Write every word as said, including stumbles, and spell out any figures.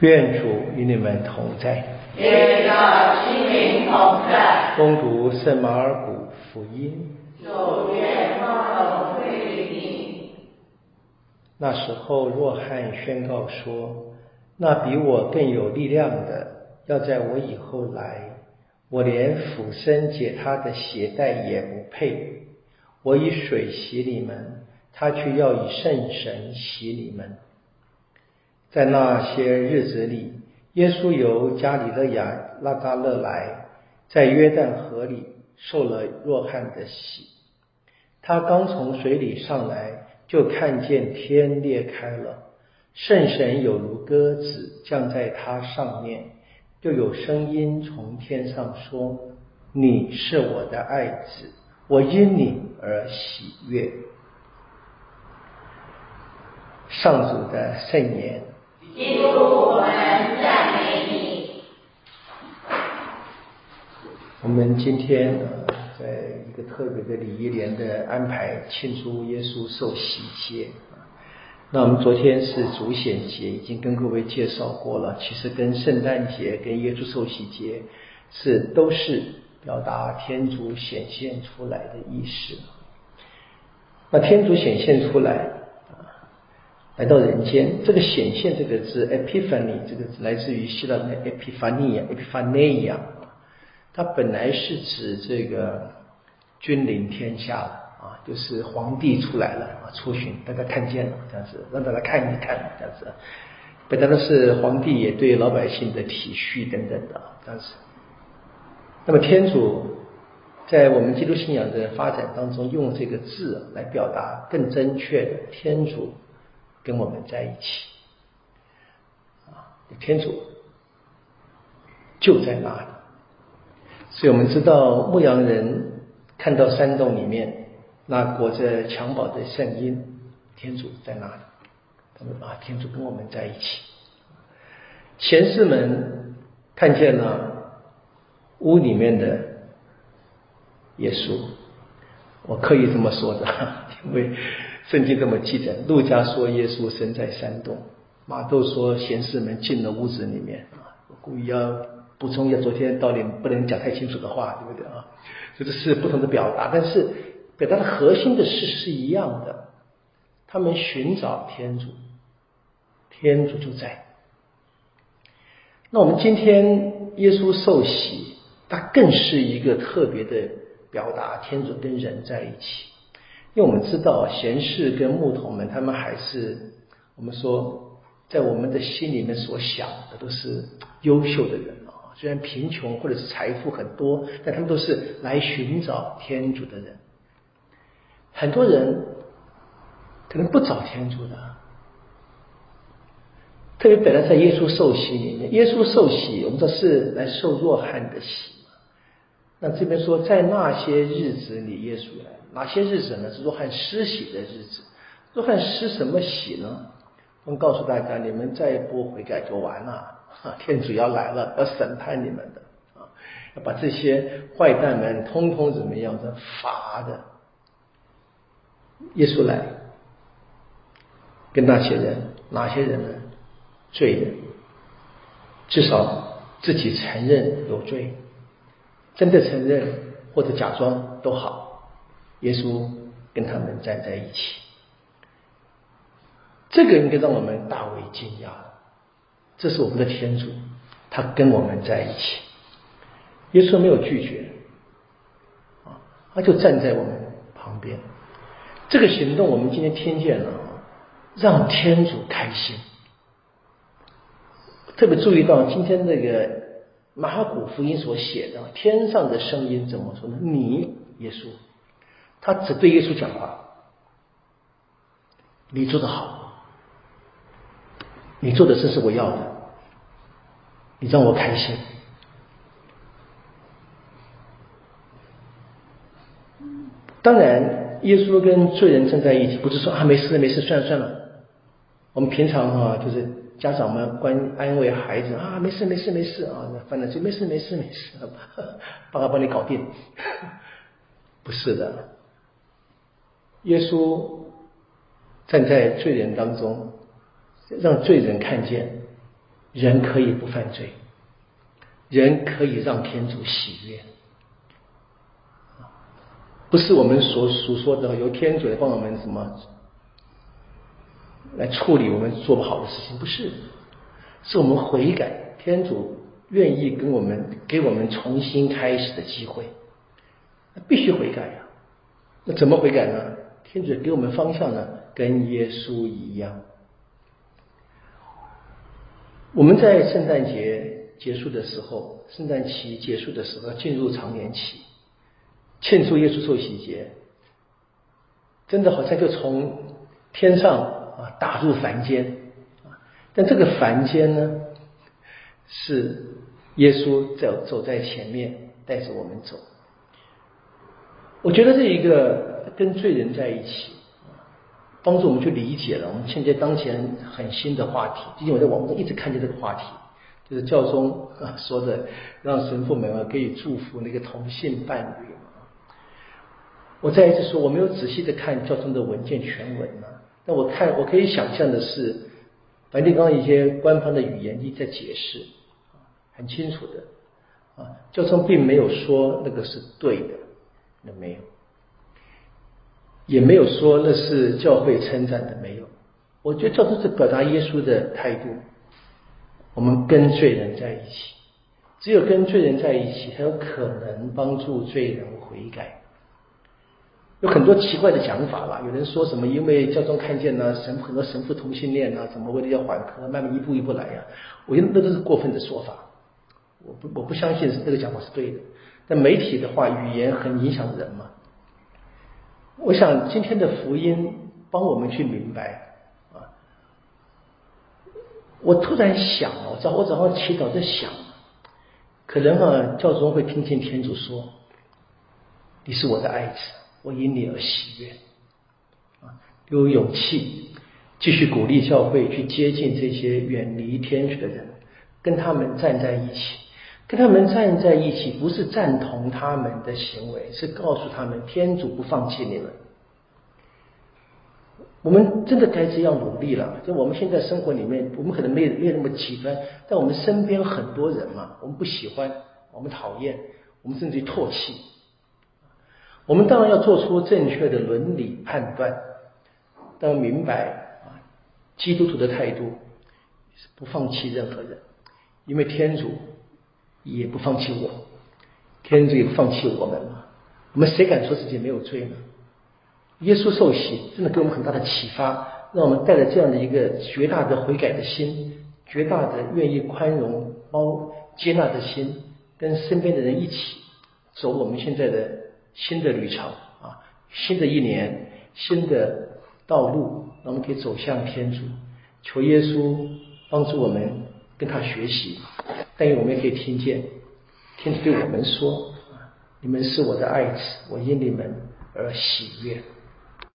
愿主与你们同在，愿主心灵同在。恭读圣马尔谷福音。主愿光荣归于你。那时候，若翰宣告说：“那比我更有力量的，要在我以后来，我连俯身解他的鞋带也不配。我以水洗你们，他却要以圣神洗你们。”在那些日子里，耶稣由加里勒亚拉加勒来，在约旦河里受了若翰的洗。他刚从水里上来，就看见天裂开了，圣神有如鸽子降在他上面，就有声音从天上说：“你是我的爱子，我因你而喜悦。”上主的圣言。基督，我们赞美你。我们今天在一个特别的礼仪联的安排，庆祝耶稣受洗节。那我们昨天是主显节，已经跟各位介绍过了。其实跟圣诞节、跟耶稣受洗节是都是表达天主显现出来的意思。那天主显现出来。来到人间，这个显现这个字 Epiphany 这个字来自于希腊的 Epiphania Epiphania， 它本来是指这个君临天下了啊，就是皇帝出来了啊，出巡大家看见了这样子，让大家看一看这样子，本来都是皇帝也对老百姓的体恤等等的这样子。那么天主在我们基督信仰的发展当中，用这个字来表达更正确的天主跟我们在一起，啊，天主就在那里。所以我们知道牧羊人看到山洞里面那裹着襁褓的圣婴，天主在那里。他们啊，天主跟我们在一起。贤士们看见了屋里面的耶稣，我刻意这么说的，因为圣经这么记载，路加说耶稣身在山洞，马窦说贤士们进了屋子里面。我故意要补充一下昨天道理不能讲太清楚的话，对不对啊？这是不同的表达，但是表达的核心的事是一样的。他们寻找天主，天主就在。那我们今天耶稣受洗，它更是一个特别的表达天主跟人在一起。因为我们知道贤士跟牧童们，他们还是我们说在我们的心里面所想的都是优秀的人啊，虽然贫穷或者是财富很多，但他们都是来寻找天主的人。很多人可能不找天主的，特别本来在耶稣受洗里面，耶稣受洗我们知道是来受若翰的洗。那这边说在那些日子里耶稣来，哪些日子呢？是若翰施洗的日子。若翰施什么洗呢？我们告诉大家，你们再不悔改就完了，天主要来了，要审判你们的，要把这些坏蛋们通通怎么样的罚的。耶稣来跟那些人，哪些人呢？罪人，至少自己承认有罪，真的承认或者假装都好，耶稣跟他们站在一起。这个应该让我们大为惊讶，这是我们的天主，他跟我们在一起。耶稣没有拒绝，他就站在我们旁边。这个行动我们今天听见了，让天主开心。特别注意到今天这个马可古福音所写的天上的声音怎么说呢？你耶稣，他只对耶稣讲话，你做得好，你做的事是我要的，你让我开心。当然耶稣跟罪人站在一起，不是说啊没事没事算了算了，我们平常啊就是家长们关安慰孩子啊，没事没事没事啊，犯了罪没事没事没事，爸爸帮你搞定。不是的，耶稣站在罪人当中，让罪人看见人可以不犯罪，人可以让天主喜悦，不是我们所所说的由天主来帮我们什么来处理我们做不好的事情，不是，是我们悔改，天主愿意跟我们给我们重新开始的机会，必须悔改啊！那怎么悔改呢？天主给我们方向呢，跟耶稣一样。我们在圣诞节结束的时候，圣诞期结束的时候，进入常年期，庆祝耶稣受洗节，真的好像就从天上啊打入凡间，但这个凡间呢，是耶稣走走在前面，带着我们走。我觉得这一个跟罪人在一起，帮助我们去理解了我们现在当前很新的话题。毕竟我在网上一直看见这个话题，就是教宗说的让神父们可以祝福那个同性伴侣。我再一次说，我没有仔细的看教宗的文件全文啊，但我看我可以想象的是，梵蒂冈一些官方的语言一直在解释，很清楚的啊，教宗并没有说那个是对的，那没有，也没有说那是教会称赞的，没有。我觉得教宗是表达耶稣的态度，我们跟罪人在一起，只有跟罪人在一起，才有可能帮助罪人悔改。有很多奇怪的讲法啦，有人说什么因为教宗看见呢，神很多神父同性恋啊，怎么为了要缓和，慢慢一步一步来呀、啊？我觉得那都是过分的说法，我不我不相信这个讲法是对的。但媒体的话，语言很影响人嘛。我想今天的福音帮我们去明白啊！我突然想，我早我早上祈祷在想，可能啊，教宗会听见天主说：“你是我的爱子，我因你而喜悦。”啊，有勇气继续鼓励教会去接近这些远离天主的人，跟他们站在一起。跟他们站在一起，不是赞同他们的行为，是告诉他们天主不放弃你们。我们真的该这样努力了。就我们现在生活里面，我们可能没有没有那么极端，但我们身边很多人嘛，我们不喜欢，我们讨厌，我们甚至于唾弃。我们当然要做出正确的伦理判断，但要明白啊，基督徒的态度是不放弃任何人，因为天主也不放弃我，天主也不放弃我们嘛。我们谁敢说自己没有罪呢？耶稣受洗真的给我们很大的启发，让我们带着这样的一个绝大的悔改的心，绝大的愿意宽容、包接纳的心，跟身边的人一起走我们现在的新的旅程啊，新的一年，新的道路，让我们可以走向天主。求耶稣帮助我们跟他学习。但愿我们也可以听见天主对我们说，你们是我的爱子，我因你们而喜悦。